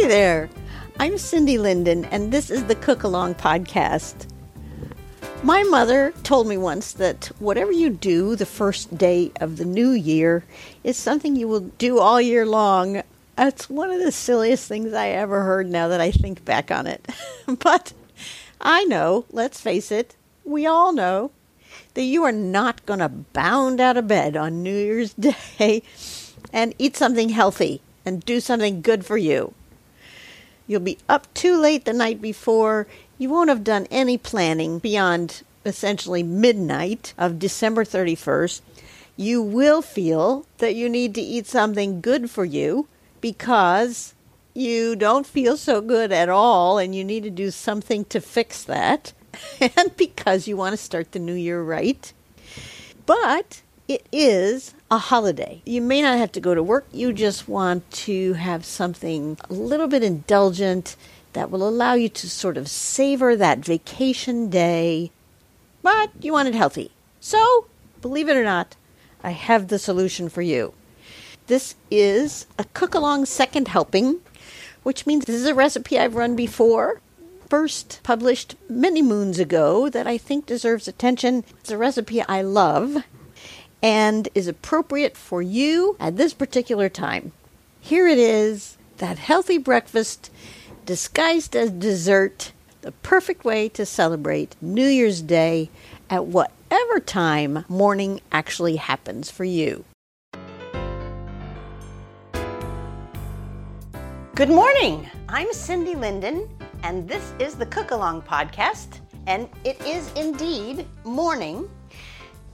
Hi there, I'm Cindy Linden, and this is the Cook Along Podcast. My mother told me once that whatever you do the first day of the new year is something you will do all year long. That's one of the silliest things I ever heard now that I think back on it. But I know, let's face it, we all know that you are not going to bound out of bed on New Year's Day and eat something healthy and do something good for you. You'll be up too late the night before. You won't have done any planning beyond essentially midnight of December 31st. You will feel that you need to eat something good for you because you don't feel so good at all and you need to do something to fix that, and because you want to start the new year right. But it is a holiday. You may not have to go to work. You just want to have something a little bit indulgent that will allow you to sort of savor that vacation day, but you want it healthy. So, believe it or not, I have the solution for you. This is a cook-along second helping, which means this is a recipe I've run before, first published many moons ago, that I think deserves attention. It's a recipe I love and is appropriate for you at this particular time. Here it is, that healthy breakfast disguised as dessert, the perfect way to celebrate New Year's Day at whatever time morning actually happens for you. Good morning, I'm Cindy Linden, and this is the Cook Along Podcast, and it is indeed morning,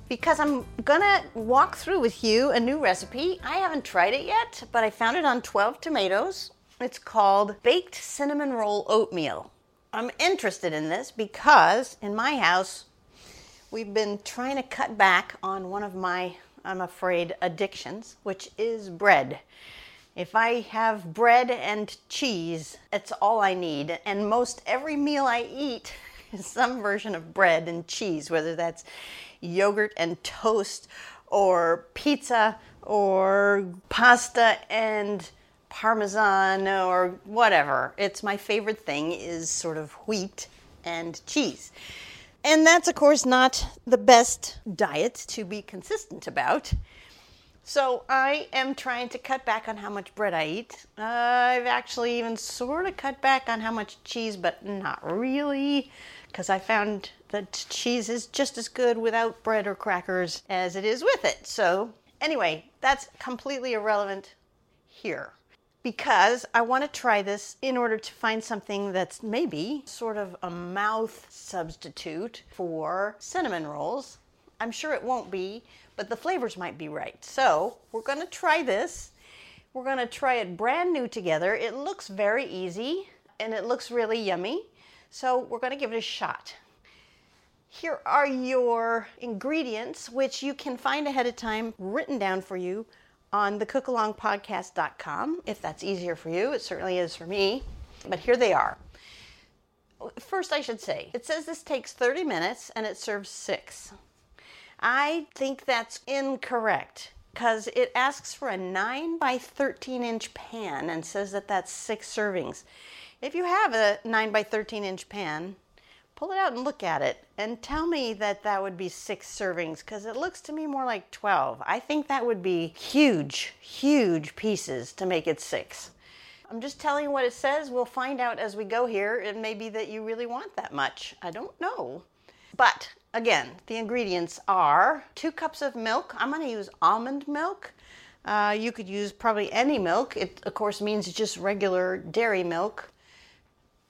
because I'm gonna walk through with you a new recipe. I haven't tried it yet, but I found it on 12 Tomatoes. It's called Baked Cinnamon Roll Oatmeal. I'm interested in this because in my house, we've been trying to cut back on one of my, I'm afraid, addictions, which is bread. If I have bread and cheese, it's all I need. And most every meal I eat is some version of bread and cheese, whether that's yogurt and toast or pizza or pasta and parmesan or whatever. It's my favorite thing is sort of wheat and cheese. And that's, of course, not the best diet to be consistent about. So I am trying to cut back on how much bread I eat. I've actually even sort of cut back on how much cheese, but not really, because I found that cheese is just as good without bread or crackers as it is with it. So anyway, that's completely irrelevant here, because I want to try this in order to find something that's maybe sort of a mouth substitute for cinnamon rolls. I'm sure it won't be, but the flavors might be right. So we're going to try this. We're going to try it brand new together. It looks very easy and it looks really yummy. So we're going to give it a shot. Here are your ingredients, which you can find ahead of time written down for you on the cookalongpodcast.com. If that's easier for you, it certainly is for me. But here they are. First, I should say, it says this takes 30 minutes and it serves 6. I think that's incorrect. because it asks for a 9 by 13 inch pan and says that that's 6 servings. If you have a 9 by 13 inch pan, pull it out and look at it and tell me that that would be 6 servings, because it looks to me more like 12. I think that would be huge, huge pieces to make it 6. I'm just telling you what it says. We'll find out as we go here. It may be that you really want that much. I don't know. But again, the ingredients are 2 cups of milk. I'm going to use almond milk. You could use probably any milk. It, of course, means just regular dairy milk.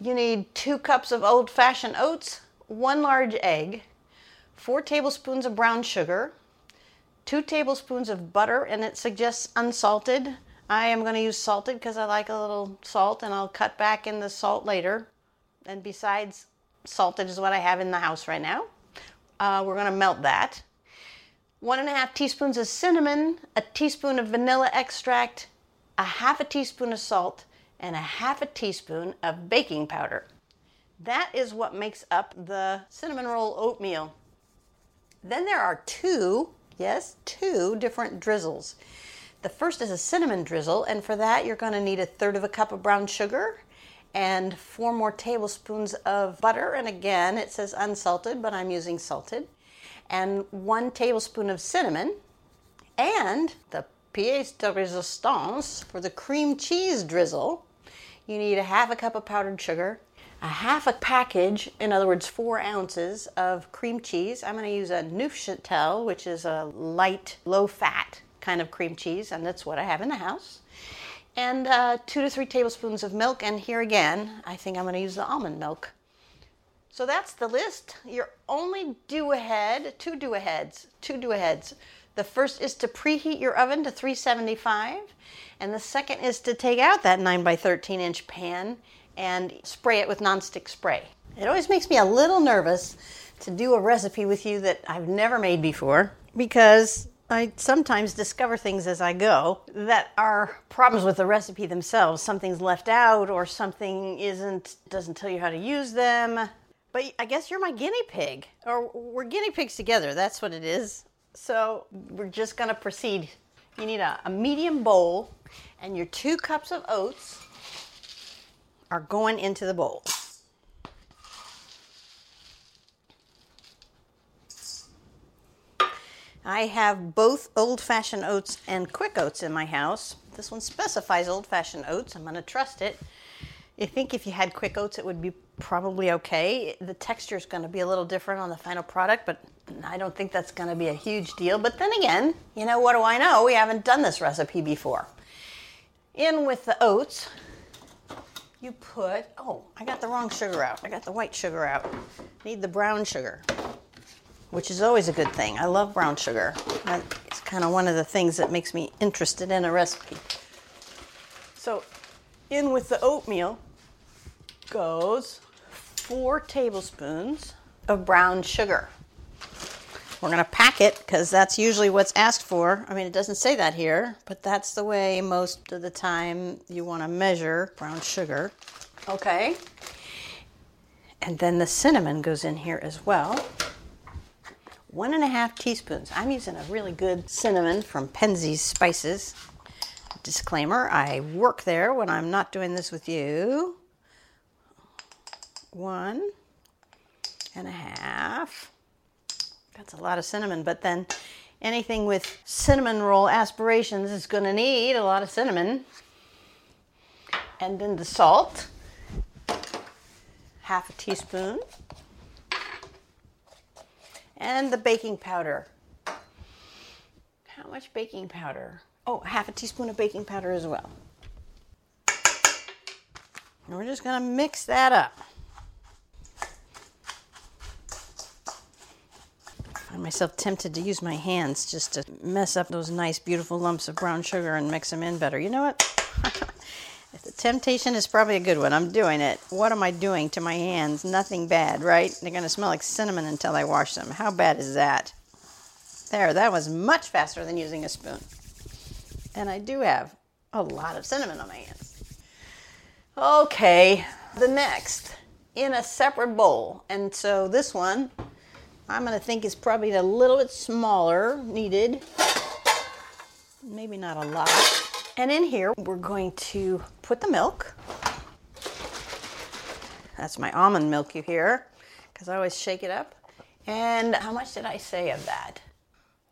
You need 2 cups of old-fashioned oats, 1 large egg, 4 tablespoons of brown sugar, 2 tablespoons of butter, and it suggests unsalted. I am going to use salted because I like a little salt, and I'll cut back in the salt later. And besides, salted is what I have in the house right now. We're going to melt that. 1.5 teaspoons of cinnamon, 1 teaspoon of vanilla extract, 1/2 teaspoon of salt, and 1/2 teaspoon of baking powder. That is what makes up the cinnamon roll oatmeal. Then there are two different drizzles. The first is a cinnamon drizzle, and for that you're going to need 1/3 cup of brown sugar and 4 more tablespoons of butter, and again it says unsalted, but I'm using salted, and 1 tablespoon of cinnamon, and the pièce de résistance for the cream cheese drizzle. You need 1/2 cup of powdered sugar, 1/2 package, in other words 4 ounces, of cream cheese. I'm going to use a Neufchâtel, which is a light, low-fat kind of cream cheese, and that's what I have in the house. And 2 to 3 tablespoons of milk, and here again, I think I'm going to use the almond milk. So that's the list. You're only two do-aheads. The first is to preheat your oven to 375, and the second is to take out that 9 by 13 inch pan and spray it with nonstick spray. It always makes me a little nervous to do a recipe with you that I've never made before, because I sometimes discover things as I go that are problems with the recipe themselves. Something's left out, or something doesn't tell you how to use them. But I guess you're my guinea pig, or we're guinea pigs together. That's what it is. So we're just going to proceed. You need a medium bowl, and your 2 cups of oats are going into the bowl. I have both old-fashioned oats and quick oats in my house. This one specifies old-fashioned oats. I'm going to trust it. I think if you had quick oats, it would be probably okay. The texture is going to be a little different on the final product, but I don't think that's going to be a huge deal. But then again, you know, what do I know? We haven't done this recipe before. In with the oats, you put... Oh, I got the wrong sugar out. I got the white sugar out. Need the brown sugar, which is always a good thing. I love brown sugar. It's kind of one of the things that makes me interested in a recipe. So in with the oatmeal goes 4 tablespoons of brown sugar. We're going to pack it because that's usually what's asked for. I mean, it doesn't say that here, but that's the way most of the time you want to measure brown sugar. Okay. And then the cinnamon goes in here as well. 1.5 teaspoons. I'm using a really good cinnamon from Penzeys Spices. Disclaimer, I work there when I'm not doing this with you. 1.5. That's a lot of cinnamon, but then anything with cinnamon roll aspirations is going to need a lot of cinnamon. And then the salt, 1/2 teaspoon. And the baking powder. How much baking powder? Oh, 1/2 teaspoon of baking powder as well. And we're just going to mix that up. I find myself tempted to use my hands just to mess up those nice, beautiful lumps of brown sugar and mix them in better. You know what? The temptation is probably a good one. I'm doing it. What am I doing to my hands? Nothing bad, right? They're going to smell like cinnamon until I wash them. How bad is that? There, that was much faster than using a spoon. And I do have a lot of cinnamon on my hands. Okay, the next in a separate bowl. And so this one, I'm going to think is probably a little bit smaller needed. maybe not a lot. And in here, we're going to put the milk. That's my almond milk you hear, because I always shake it up. And how much did I say of that?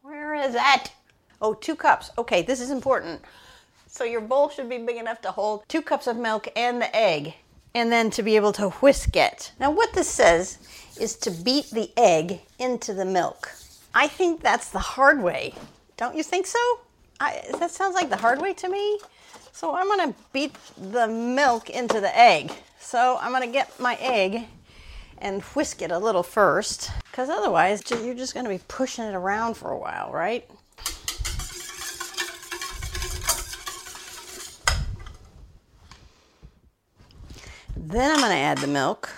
Where is that? Oh, 2 cups. Okay, this is important. So your bowl should be big enough to hold 2 cups of milk and the egg, and then to be able to whisk it. Now what this says is to beat the egg into the milk. I think that's the hard way. Don't you think so? That sounds like the hard way to me. So I'm gonna beat the milk into the egg. So I'm gonna get my egg and whisk it a little first, because otherwise you're just gonna be pushing it around for a while, right? Then I'm gonna add the milk.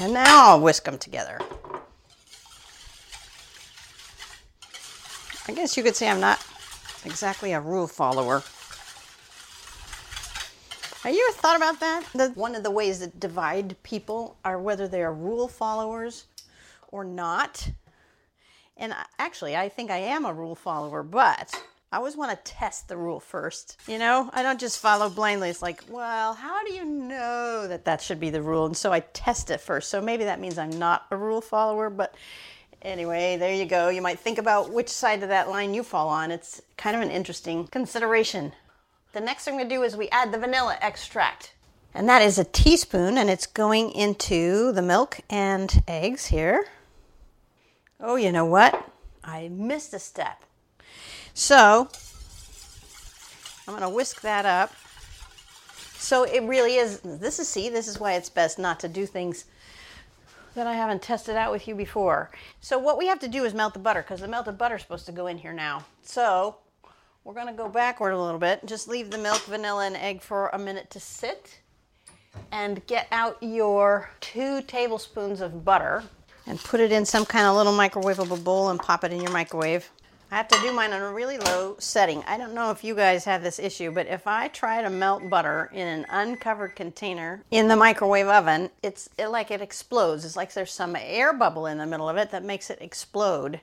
And now I'll whisk them together. I guess you could say I'm not exactly a rule follower. Have you ever thought about that? That one of the ways that divide people are whether they are rule followers or not. And actually, I think I am a rule follower, but I always want to test the rule first. You know, I don't just follow blindly. It's like, well, how do you know that that should be the rule? And so I test it first. So maybe that means I'm not a rule follower. But anyway, there you go. You might think about which side of that line you fall on. It's kind of an interesting consideration. The next thing we do is we add the vanilla extract. And that is a teaspoon, and it's going into the milk and eggs here. Oh, you know what? I missed a step. So I'm going to whisk that up. So it really is, this is why it's best not to do things that I haven't tested out with you before. So what we have to do is melt the butter, because the melted butter is supposed to go in here now. So we're going to go backward a little bit. Just leave the milk, vanilla, and egg for a minute to sit. And get out your 2 tablespoons of butter. And put it in some kind of little microwavable bowl and pop it in your microwave. I have to do mine on a really low setting. I don't know if you guys have this issue, but if I try to melt butter in an uncovered container in the microwave oven, it explodes. It's like there's some air bubble in the middle of it that makes it explode.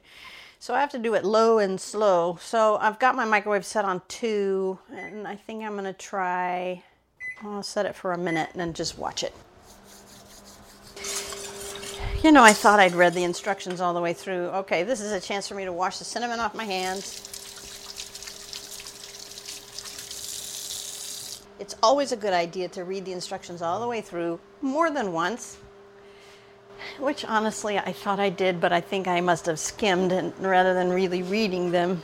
So I have to do it low and slow. So I've got my microwave set on 2, and I think I'm gonna try, I'll set it for a minute and then just watch it. You know, I thought I'd read the instructions all the way through. Okay, this is a chance for me to wash the cinnamon off my hands. It's always a good idea to read the instructions all the way through more than once, which honestly I thought I did, but I think I must have skimmed and rather than really reading them,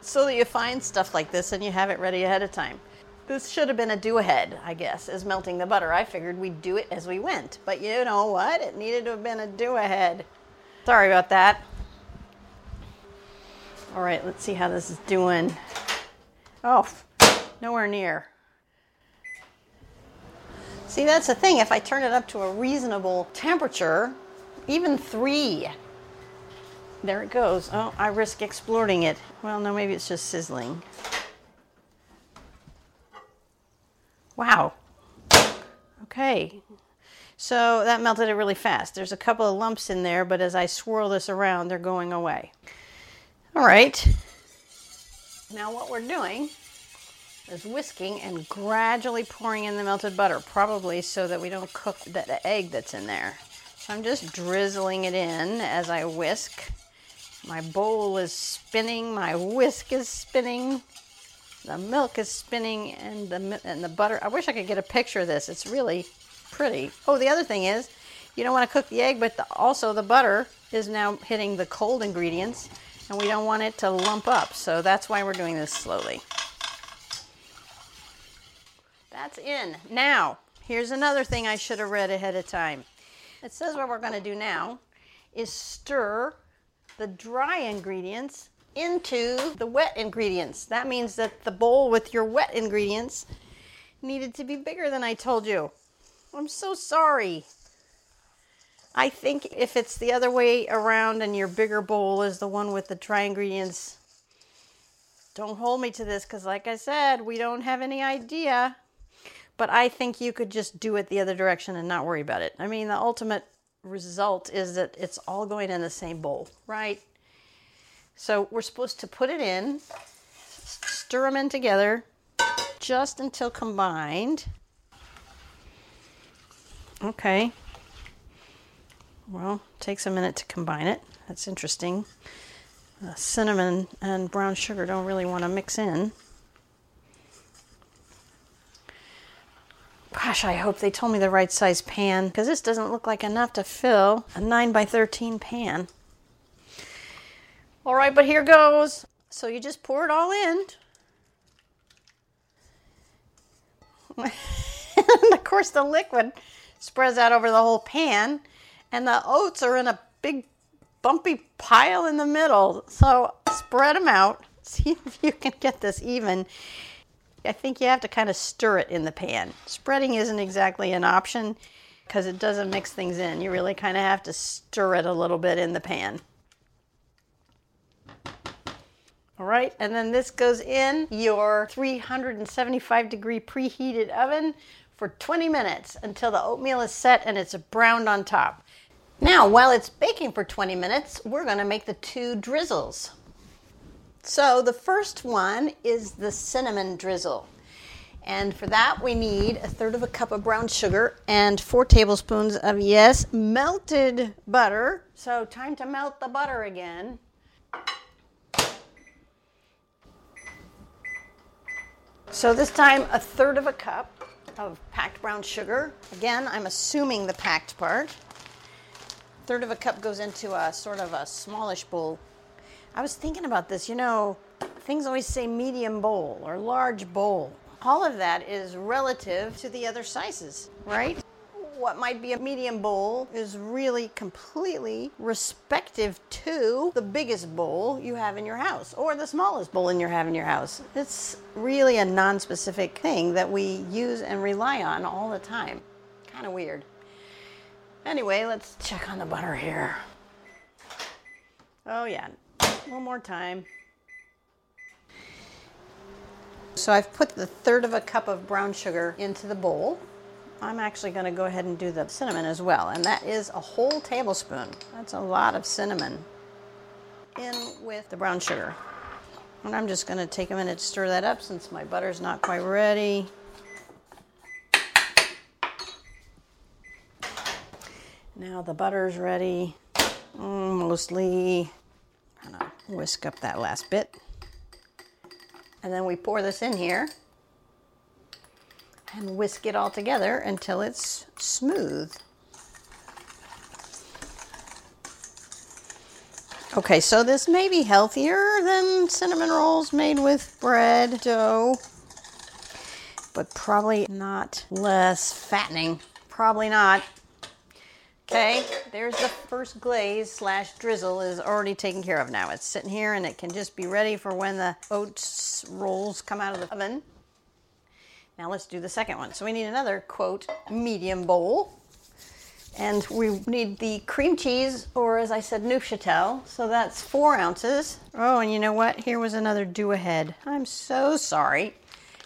so that you find stuff like this and you have it ready ahead of time. This should have been a do-ahead, I guess, is melting the butter. I figured we'd do it as we went. But you know what? It needed to have been a do-ahead. Sorry about that. All right, let's see how this is doing. Oh, nowhere near. See, that's the thing. If I turn it up to a reasonable temperature, even 3, there it goes. Oh, I risk exploding it. Well, no, maybe it's just sizzling. Wow. Okay. So that melted it really fast. There's a couple of lumps in there, but as I swirl this around, they're going away. All right. Now what we're doing is whisking and gradually pouring in the melted butter, probably so that we don't cook the egg that's in there. So I'm just drizzling it in as I whisk. My bowl is spinning. My whisk is spinning. The milk is spinning and the butter. I wish I could get a picture of this. It's really pretty. Oh, the other thing is, you don't want to cook the egg, but also the butter is now hitting the cold ingredients, and we don't want it to lump up. So that's why we're doing this slowly. That's in. Now, here's another thing I should have read ahead of time. It says what we're going to do now is stir the dry ingredients into the wet ingredients. That means that the bowl with your wet ingredients needed to be bigger than I told you. I'm so sorry. I think if it's the other way around and your bigger bowl is the one with the dry ingredients, don't hold me to this, because like I said, we don't have any idea. But I think you could just do it the other direction and not worry about it. I mean, the ultimate result is that it's all going in the same bowl, right? So we're supposed to put it in, stir them in together just until combined. Okay. Well, it takes a minute to combine it. That's interesting. Cinnamon and brown sugar don't really want to mix in. Gosh, I hope they told me the right size pan, because this doesn't look like enough to fill a 9x13 pan. All right, but here goes. So you just pour it all in. And of course the liquid spreads out over the whole pan, and the oats are in a big bumpy pile in the middle. So spread them out. See if you can get this even. I think you have to kind of stir it in the pan. Spreading isn't exactly an option because it doesn't mix things in. You really kind of have to stir it a little bit in the pan. All right, and then this goes in your 375 degree preheated oven for 20 minutes until the oatmeal is set and it's browned on top. Now, while it's baking for 20 minutes, we're gonna make the two drizzles. So the first one is the cinnamon drizzle. And for that, we need 1/3 cup of brown sugar and 4 tablespoons of, yes, melted butter. So time to melt the butter again. So this time, 1/3 cup of packed brown sugar. Again, I'm assuming the packed part. 1/3 cup goes into a sort of a smallish bowl. I was thinking about this, you know, things always say medium bowl or large bowl. All of that is relative to the other sizes, right? What might be a medium bowl is really completely respective to the biggest bowl you have in your house or the smallest bowl you have in your house. It's really a non-specific thing that we use and rely on all the time. Kind of weird. Anyway, let's check on the butter here. Oh yeah, one more time. So I've put 1/3 cup of brown sugar into the bowl. I'm actually going to go ahead and do the cinnamon as well, and that is a whole tablespoon. That's a lot of cinnamon in with the brown sugar. And I'm just going to take a minute to stir that up since my butter's not quite ready. Now the butter's ready, mostly. And I'll whisk up that last bit. And then we pour this in here and whisk it all together until it's smooth. Okay, so this may be healthier than cinnamon rolls made with bread dough, but probably not less fattening. Probably not. Okay, there's the first glaze / drizzle is already taken care of now. It's sitting here and it can just be ready for when the oats rolls come out of the oven. Now let's do the second one. So we need another, quote, medium bowl. And we need the cream cheese, or as I said, Neufchâtel. So that's 4 ounces. Oh, and you know what? Here was another do-ahead. I'm so sorry.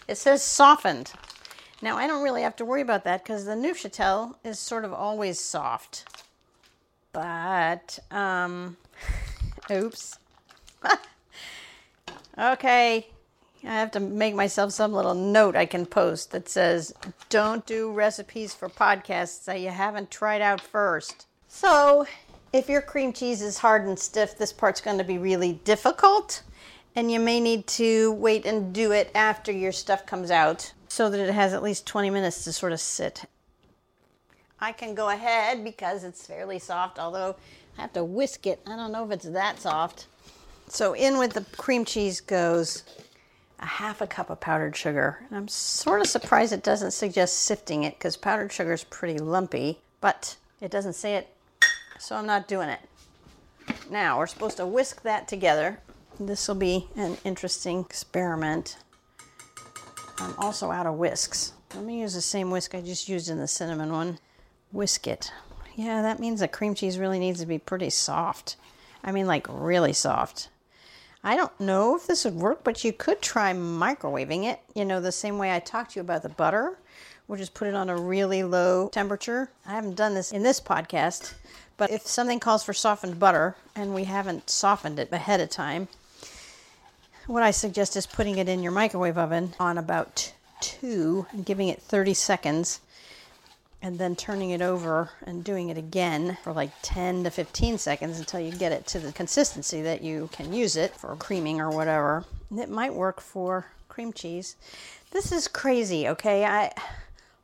It says softened. Now I don't really have to worry about that because the Neufchâtel is sort of always soft. But, oops. Okay. I have to make myself some little note I can post that says, don't do recipes for podcasts that you haven't tried out first. So if your cream cheese is hard and stiff, this part's going to be really difficult. And you may need to wait and do it after your stuff comes out so that it has at least 20 minutes to sort of sit. I can go ahead because it's fairly soft, although I have to whisk it. I don't know if it's that soft. So in with the cream cheese goes 1/2 cup of powdered sugar. And I'm sort of surprised it doesn't suggest sifting it because powdered sugar is pretty lumpy, but it doesn't say it, so I'm not doing it. Now we're supposed to whisk that together. This will be an interesting experiment. I'm also out of whisks. Let me use the same whisk I just used in the cinnamon one. Whisk it. Yeah, that means the cream cheese really needs to be pretty soft. I mean, like really soft. I don't know if this would work, but you could try microwaving it, you know, the same way I talked to you about the butter, We'll just put it on a really low temperature. I haven't done this in this podcast, but if something calls for softened butter and we haven't softened it ahead of time, what I suggest is putting it in your microwave oven on about 2 and giving it 30 seconds and then turning it over and doing it again for like 10 to 15 seconds until you get it to the consistency that you can use it for creaming or whatever. And it might work for cream cheese. This is crazy, okay?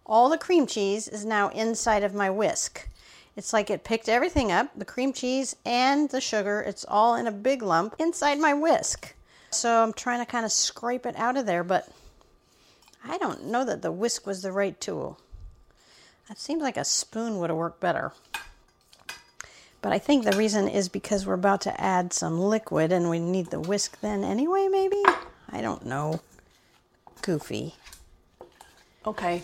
All the cream cheese is now inside of my whisk. It's like it picked everything up, the cream cheese and the sugar. It's all in a big lump inside my whisk. So I'm trying to kind of scrape it out of there, but I don't know that the whisk was the right tool. It seems like a spoon would have worked better. But I think the reason is because we're about to add some liquid and we need the whisk then anyway, maybe? I don't know. Goofy. Okay,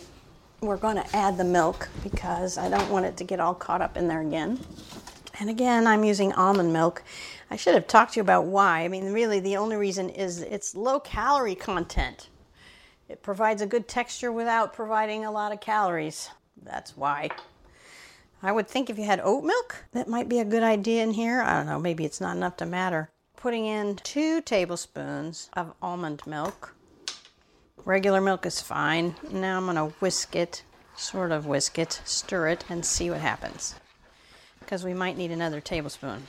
we're going to add the milk because I don't want it to get all caught up in there again. And again, I'm using almond milk. I should have talked to you about why. I mean, really, the only reason is it's low calorie content. It provides a good texture without providing a lot of calories. That's why. I would think if you had oat milk, that might be a good idea in here. I don't know, maybe it's not enough to matter. Putting in 2 tablespoons of almond milk. Regular milk is fine. Now I'm going to whisk it, sort of whisk it, stir it, and see what happens. Because we might need another tablespoon.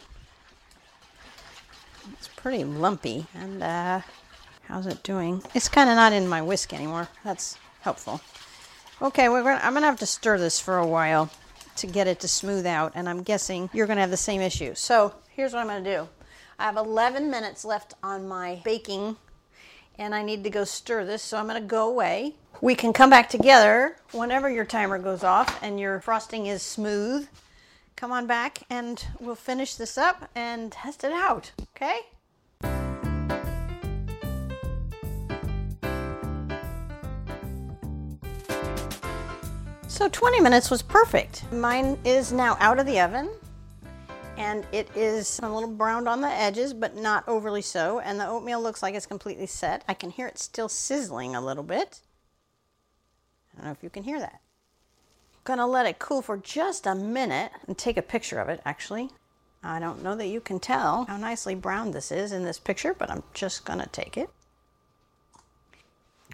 It's pretty lumpy. And how's it doing? It's kind of not in my whisk anymore. That's helpful. Okay, I'm going to have to stir this for a while to get it to smooth out, and I'm guessing you're going to have the same issue. So here's what I'm going to do. I have 11 minutes left on my baking, and I need to go stir this, so I'm going to go away. We can come back together whenever your timer goes off and your frosting is smooth. Come on back, and we'll finish this up and test it out, okay? So 20 minutes was perfect. Mine is now out of the oven, and it is a little browned on the edges, but not overly so, and the oatmeal looks like it's completely set. I can hear it still sizzling a little bit. I don't know if you can hear that. I'm gonna let it cool for just a minute and take a picture of it, actually. I don't know that you can tell how nicely browned this is in this picture, but I'm just gonna take it.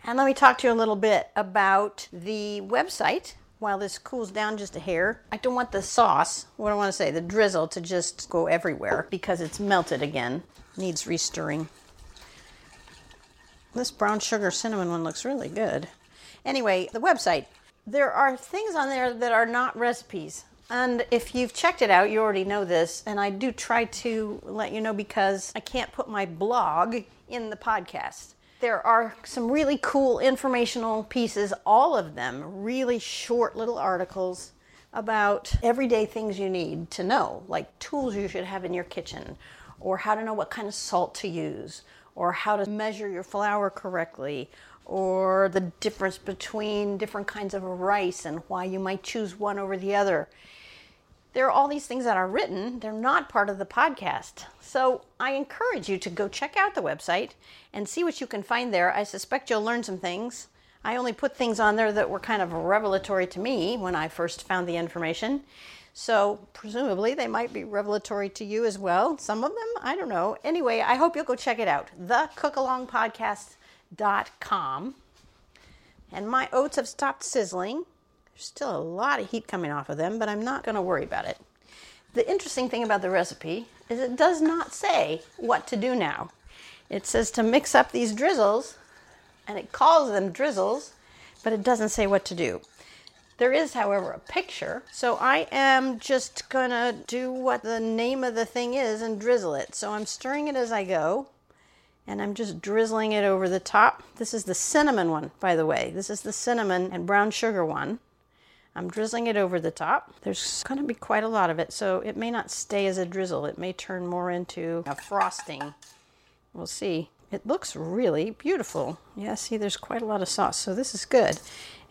And let me talk to you a little bit about the website. While this cools down just a hair, I don't want the sauce, the drizzle to just go everywhere because it's melted again. Needs restirring. This brown sugar cinnamon one looks really good. Anyway, the website. There are things on there that are not recipes. And if you've checked it out, you already know this. And I do try to let you know because I can't put my blog in the podcast. There are some really cool informational pieces, all of them really short little articles about everyday things you need to know, like tools you should have in your kitchen, or how to know what kind of salt to use, or how to measure your flour correctly, or the difference between different kinds of rice and why you might choose one over the other. There are all these things that are written. They're not part of the podcast. So I encourage you to go check out the website and see what you can find there. I suspect you'll learn some things. I only put things on there that were kind of revelatory to me when I first found the information. So presumably they might be revelatory to you as well. Some of them, I don't know. Anyway, I hope you'll go check it out. thecookalongpodcast.com. And my oats have stopped sizzling. There's still a lot of heat coming off of them, but I'm not going to worry about it. The interesting thing about the recipe is it does not say what to do now. It says to mix up these drizzles, and it calls them drizzles, but it doesn't say what to do. There is, however, a picture, so I am just going to do what the name of the thing is and drizzle it. So I'm stirring it as I go, and I'm just drizzling it over the top. This is the cinnamon one, by the way. This is the cinnamon and brown sugar one. I'm drizzling it over the top. There's going to be quite a lot of it, so it may not stay as a drizzle. It may turn more into a frosting. We'll see. It looks really beautiful. Yeah, see, there's quite a lot of sauce, so this is good.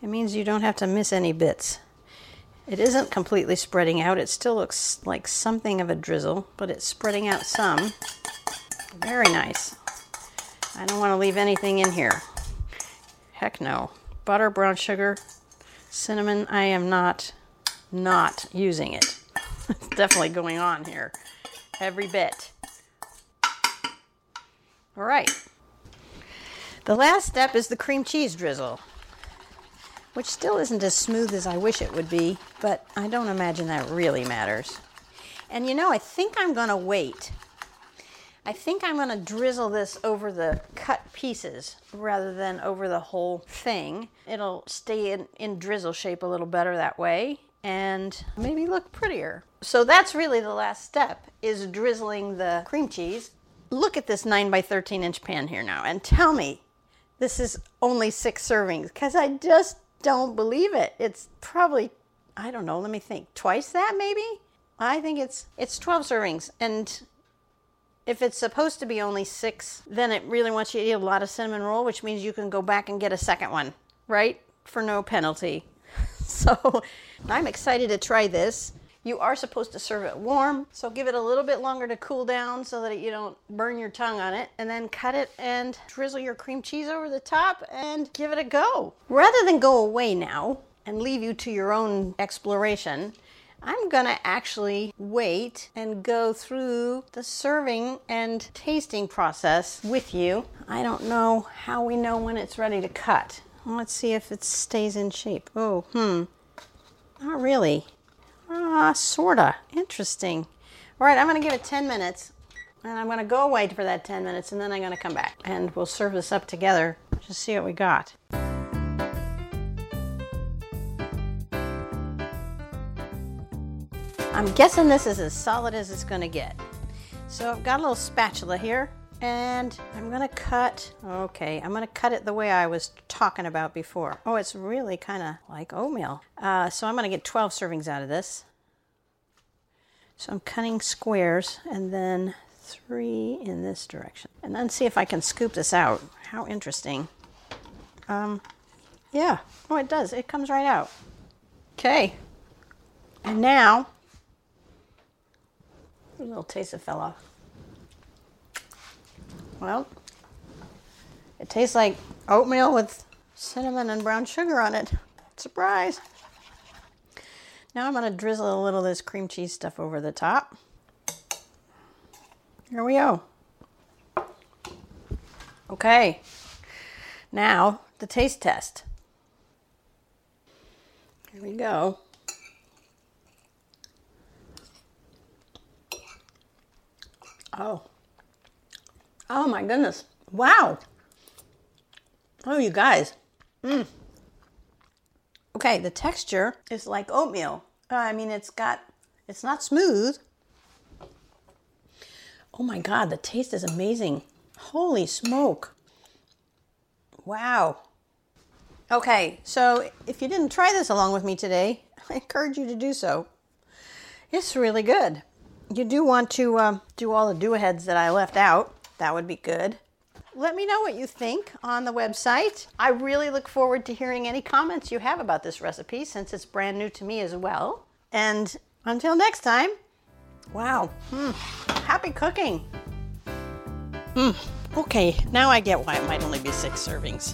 It means you don't have to miss any bits. It isn't completely spreading out. It still looks like something of a drizzle, but it's spreading out some. Very nice. I don't want to leave anything in here. Heck no. Butter, brown sugar, Cinnamon, I am not using it. It's definitely going on here. Every bit. All right. The last step is the cream cheese drizzle, which still isn't as smooth as I wish it would be, but I don't imagine that really matters. And you know, I think I'm going to wait. I think I'm going to drizzle this over the cut pieces rather than over the whole thing. It'll stay in drizzle shape a little better that way and maybe look prettier. So that's really the last step, is drizzling the cream cheese. Look at this 9 by 13 inch pan here now and tell me this is only 6 servings, because I just don't believe it. It's probably, I don't know, let me think, twice that maybe? I think it's 12 servings, and if it's supposed to be only 6, then it really wants you to eat a lot of cinnamon roll, which means you can go back and get a second one, right? For no penalty. So I'm excited to try this. You are supposed to serve it warm, so give it a little bit longer to cool down so that you don't burn your tongue on it, and then cut it and drizzle your cream cheese over the top and give it a go. Rather than go away now and leave you to your own exploration, I'm gonna actually wait and go through the serving and tasting process with you. I don't know how we know when it's ready to cut. Let's see if it stays in shape. Oh, not really. Sorta. Interesting. All right, I'm gonna give it 10 minutes, and I'm gonna go away for that 10 minutes, and then I'm gonna come back, and we'll serve this up together. Just see what we got. I'm guessing this is as solid as it's going to get. So I've got a little spatula here, and I'm going to cut. Okay, I'm going to cut it the way I was talking about before. Oh, it's really kind of like oatmeal. So I'm going to get 12 servings out of this. So I'm cutting squares, and then 3 in this direction. And then see if I can scoop this out. How interesting. Yeah. Oh, it does. It comes right out. Okay. And now... a little taste of fell off. Well, it tastes like oatmeal with cinnamon and brown sugar on it. Surprise! Now I'm going to drizzle a little of this cream cheese stuff over the top. Here we go. Okay. Now, the taste test. Here we go. Oh my goodness. Wow. Oh, you guys. Okay, the texture is like oatmeal. I mean, it's not smooth. Oh my God, the taste is amazing. Holy smoke. Wow. Okay, so if you didn't try this along with me today, I encourage you to do so. It's really good. You do want to do all the do-aheads that I left out. That would be good. Let me know what you think on the website. I really look forward to hearing any comments you have about this recipe, since it's brand new to me as well. And until next time, wow, happy cooking. Okay, now I get why it might only be 6 servings.